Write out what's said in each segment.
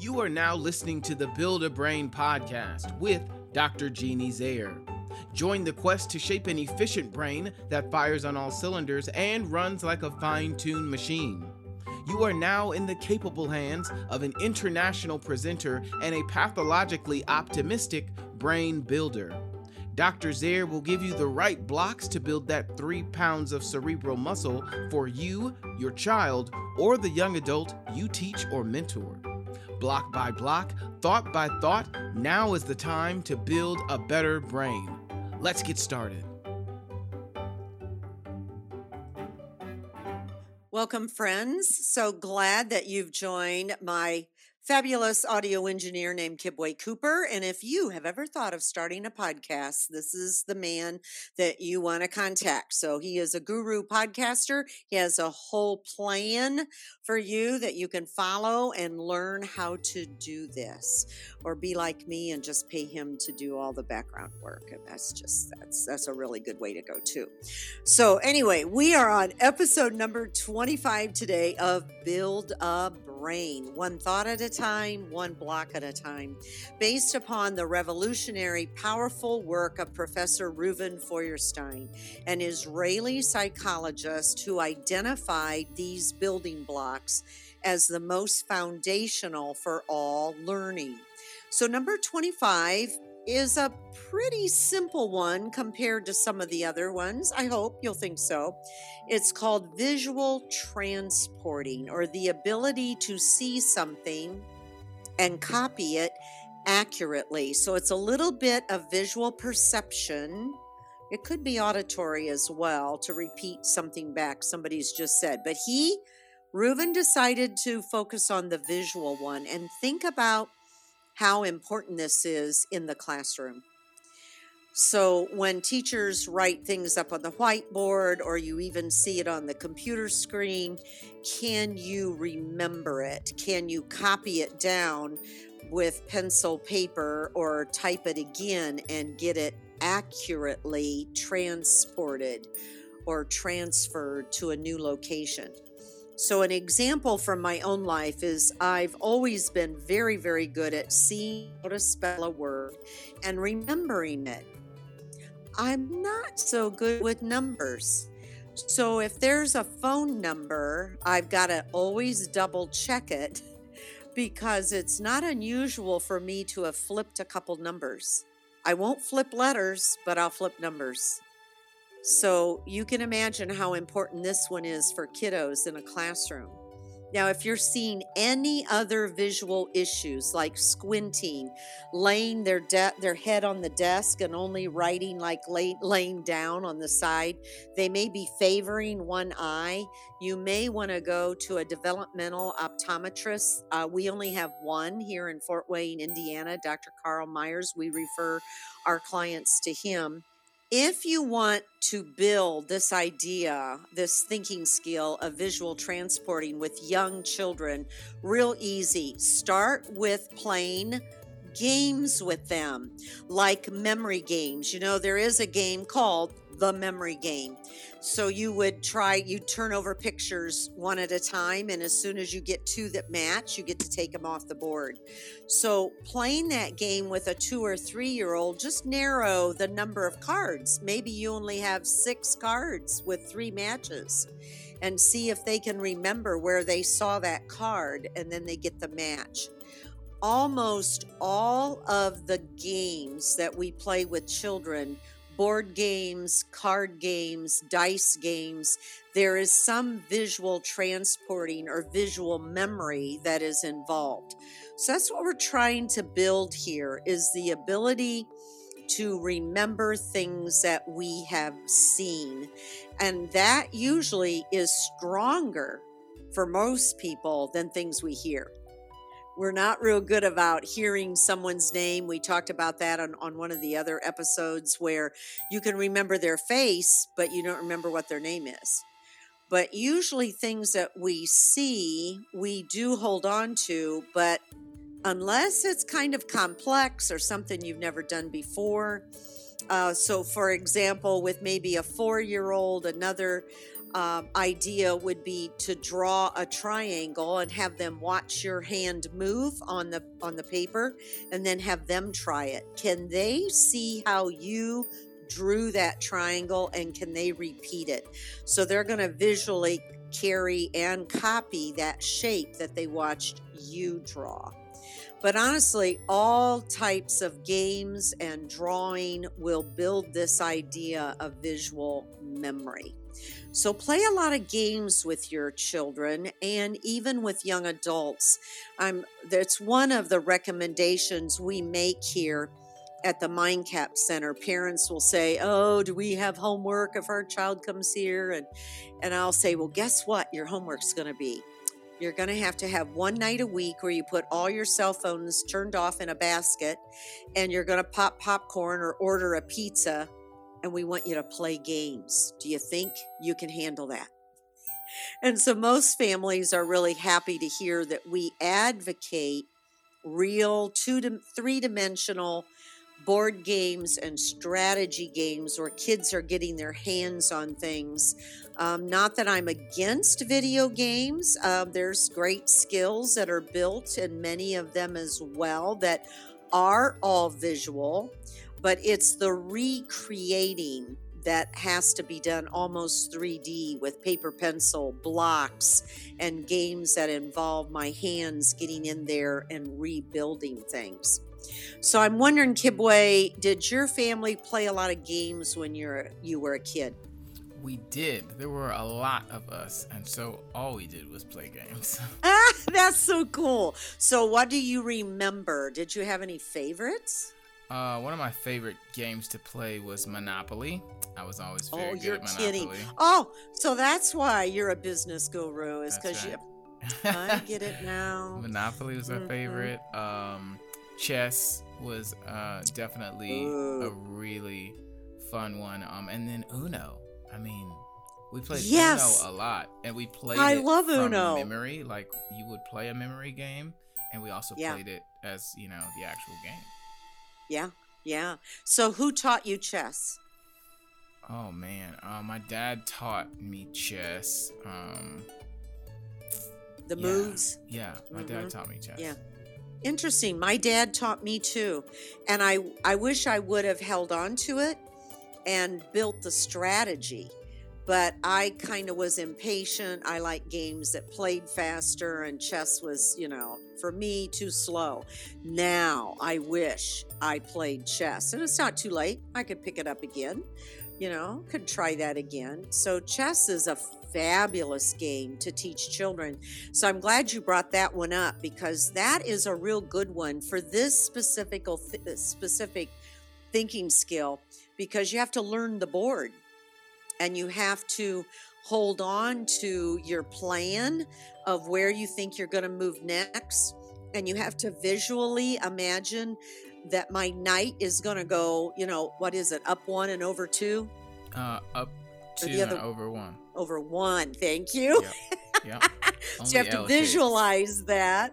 You are now listening to the Build a Brain podcast with Dr. Jeannie Zaire. Join the quest to shape an efficient brain that fires on all cylinders and runs like a fine-tuned machine. You are now in the capable hands of an international presenter and a pathologically optimistic brain builder. Dr. Zaire will give you the right blocks to build that 3 pounds of cerebral muscle for you, your child, or the young adult you teach or mentor. Block by block, thought by thought, now is the time to build a better brain. Let's get started. Welcome, friends. So glad that you've joined my fabulous audio engineer named Kibwe Cooper. And if you have ever thought of starting a podcast, this is the man that you want to contact. So he is a guru podcaster. He has a whole plan for you that you can follow and learn how to do this, or be like me and just pay him to do all the background work. And that's a really good way to go too. So anyway, we are on episode number 25 today of Build a Brain, one thought at a time, one block at a time, based upon the revolutionary, powerful work of Professor Reuven Feuerstein, an Israeli psychologist who identified these building blocks as the most foundational for all learning. So number 25 is a pretty simple one compared to some of the other ones. I hope you'll think so. It's called visual transporting, or the ability to see something and copy it accurately. So it's a little bit of visual perception. It could be auditory as well, to repeat something back somebody's just said. But Reuven decided to focus on the visual one and think about how important this is in the classroom. So when teachers write things up on the whiteboard, or you even see it on the computer screen, can you remember it? Can you copy it down with pencil, paper, or type it again and get it accurately transported or transferred to a new location? So an example from my own life is I've always been very, very good at seeing how to spell a word and remembering it. I'm not so good with numbers. So if there's a phone number, I've got to always double check it, because it's not unusual for me to have flipped a couple numbers. I won't flip letters, but I'll flip numbers. So you can imagine how important this one is for kiddos in a classroom. Now, if you're seeing any other visual issues like squinting, laying their head on the desk and only writing like laying down on the side, they may be favoring one eye. You may want to go to a developmental optometrist. We only have one here in Fort Wayne, Indiana, Dr. Carl Myers. We refer our clients to him. If you want to build this idea, this thinking skill of visual transporting with young children, real easy. Start with playing games with them, like memory games. You know, there is a game called the memory game. So you turn over pictures one at a time, and as soon as you get two that match, you get to take them off the board. So playing that game with a 2 or 3-year-old, just narrow the number of cards. Maybe you only have 6 cards with 3 matches, and see if they can remember where they saw that card, and then they get the match. Almost all of the games that we play with children, board games, card games, dice games, there is some visual transporting or visual memory that is involved. So that's what we're trying to build here, is the ability to remember things that we have seen. And that usually is stronger for most people than things we hear. We're not real good about hearing someone's name. We talked about that on one of the other episodes, where you can remember their face, but you don't remember what their name is. But usually things that we see, we do hold on to, but unless it's kind of complex or something you've never done before. So for example, with maybe a 4-year-old, another idea would be to draw a triangle and have them watch your hand move on the paper, and then have them try it. Can they see how you drew that triangle, and can they repeat it? So they're going to visually carry and copy that shape that they watched you draw. But honestly, all types of games and drawing will build this idea of visual memory. So play a lot of games with your children and even with young adults. That's one of the recommendations we make here at the Mindcap Center. Parents will say, "Oh, do we have homework if our child comes here?" And I'll say, "Well, guess what? Your homework's going to be, you're going to have one night a week where you put all your cell phones turned off in a basket, and you're going to pop popcorn or order a pizza, and we want you to play games. Do you think you can handle that?" And so most families are really happy to hear that we advocate real 2 to 3 dimensional board games and strategy games where kids are getting their hands on things. Not that I'm against video games. There's great skills that are built, and many of them as well that are all visual, but it's the recreating that has to be done almost 3D with paper, pencil, blocks, and games that involve my hands getting in there and rebuilding things. So I'm wondering, Kibwe, did your family play a lot of games when you were a kid? We did. There were a lot of us, and so all we did was play games. Ah, that's so cool. So what do you remember? Did you have any favorites? One of my favorite games to play was Monopoly. I was always very good at Monopoly. Oh, you're kidding. Oh, so that's why you're a business guru, is because you... I get it now. Monopoly was my favorite. Chess was definitely a really fun one. And then Uno. I mean, we played Uno a lot. And we played Uno from memory. Like, you would play a memory game. And we also played it as, the actual game. Yeah. So who taught you chess? Oh, man. My dad taught me chess. The moves? Yeah, my dad taught me chess. Yeah. Interesting. My dad taught me, too. And I wish I would have held on to it and built the strategy. But I kind of was impatient. I like games that played faster, and chess was, for me, too slow. Now I wish I played chess, and it's not too late. I could pick it up again, could try that again. So chess is a fabulous game to teach children. So I'm glad you brought that one up, because that is a real good one for this specific thinking skill, because you have to learn the board. And you have to hold on to your plan of where you think you're going to move next. And you have to visually imagine that my knight is going to go, what is it, up one and over two? Up two and over one. Over one, thank you. Yep. So you have to visualize that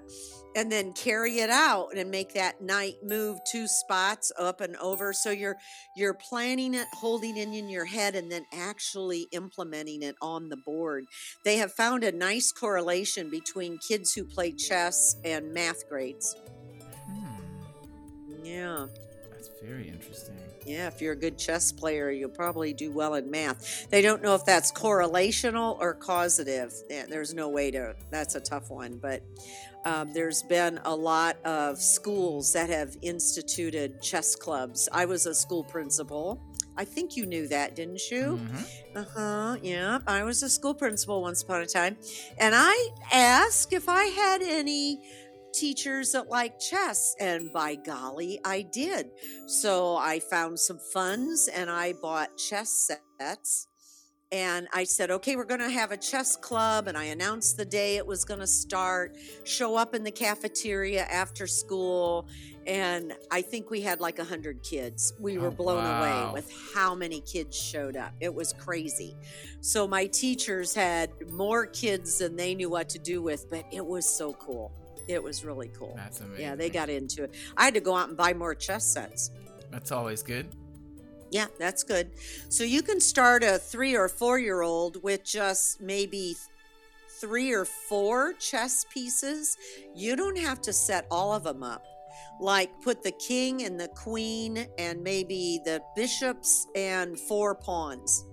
and then carry it out and make that knight move 2 spots up and over. So you're planning it, holding it in your head, and then actually implementing it on the board. They have found a nice correlation between kids who play chess and math grades. Yeah. That's very interesting. Yeah, if you're a good chess player, you'll probably do well in math. They don't know if that's correlational or causative. There's no way to, that's a tough one. But there's been a lot of schools that have instituted chess clubs. I was a school principal. I think you knew that, didn't you? Mm-hmm. Yeah. I was a school principal once upon a time. And I asked if I had any teachers that like chess, and by golly, I did. So I found some funds and I bought chess sets, and I said, okay, we're going to have a chess club, and I announced the day it was going to start, show up in the cafeteria after school, and I think we had like 100 kids. We were blown away with how many kids showed up. It was crazy. So my teachers had more kids than they knew what to do with, but it was so cool. It was really cool. That's amazing. Yeah, they got into it. I had to go out and buy more chess sets. That's always good. Yeah, that's good. So you can start a 3 or 4-year-old with just maybe 3 or 4 chess pieces. You don't have to set all of them up. Like put the king and the queen and maybe the bishops and 4 pawns.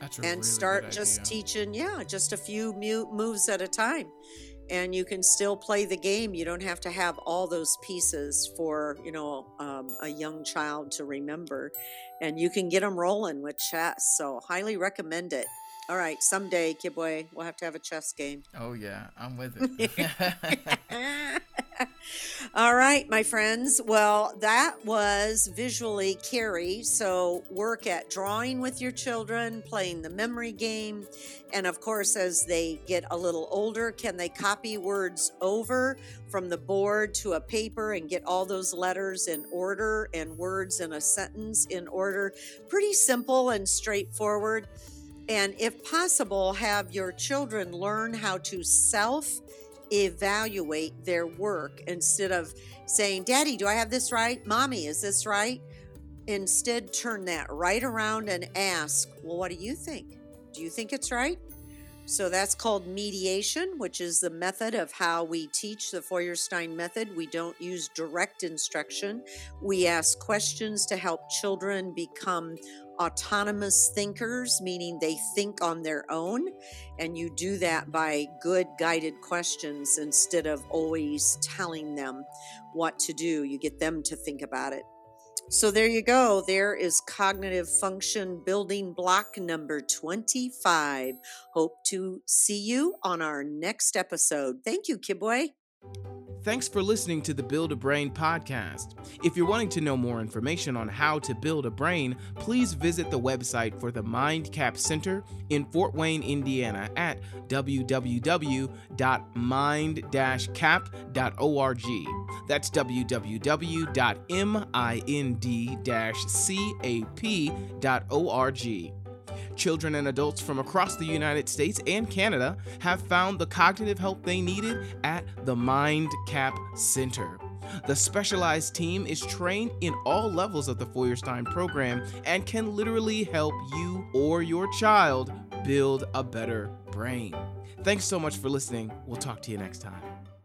That's a really start just idea. Teaching, just a few moves at a time. And you can still play the game. You don't have to have all those pieces for, a young child to remember. And you can get them rolling with chess. So highly recommend it. All right, someday, Kibwe, we'll have to have a chess game. Oh, yeah, I'm with it. All right, my friends. Well, that was Visually Carry. So work at drawing with your children, playing the memory game. And of course, as they get a little older, can they copy words over from the board to a paper and get all those letters in order and words in a sentence in order? Pretty simple and straightforward. And if possible, have your children learn how to self-evaluate their work instead of saying, Daddy, do I have this right? Mommy, is this right? Instead, turn that right around and ask, well, what do you think? Do you think it's right? So that's called mediation, which is the method of how we teach the Feuerstein method. We don't use direct instruction. We ask questions to help children become autonomous thinkers, meaning they think on their own, and you do that by good guided questions instead of always telling them what to do. You get them to think about it. So there you go. There is cognitive function building block number 25. Hope to see you on our next episode. Thank you, Kibwe. Thanks for listening to the Build a Brain podcast. If you're wanting to know more information on how to build a brain, please visit the website for the Mindcap Center in Fort Wayne, Indiana at www.mind-cap.org. That's www.mind-cap.org. Children and adults from across the United States and Canada have found the cognitive help they needed at the Mindcap Center. The specialized team is trained in all levels of the Feuerstein program and can literally help you or your child build a better brain. Thanks so much for listening. We'll talk to you next time.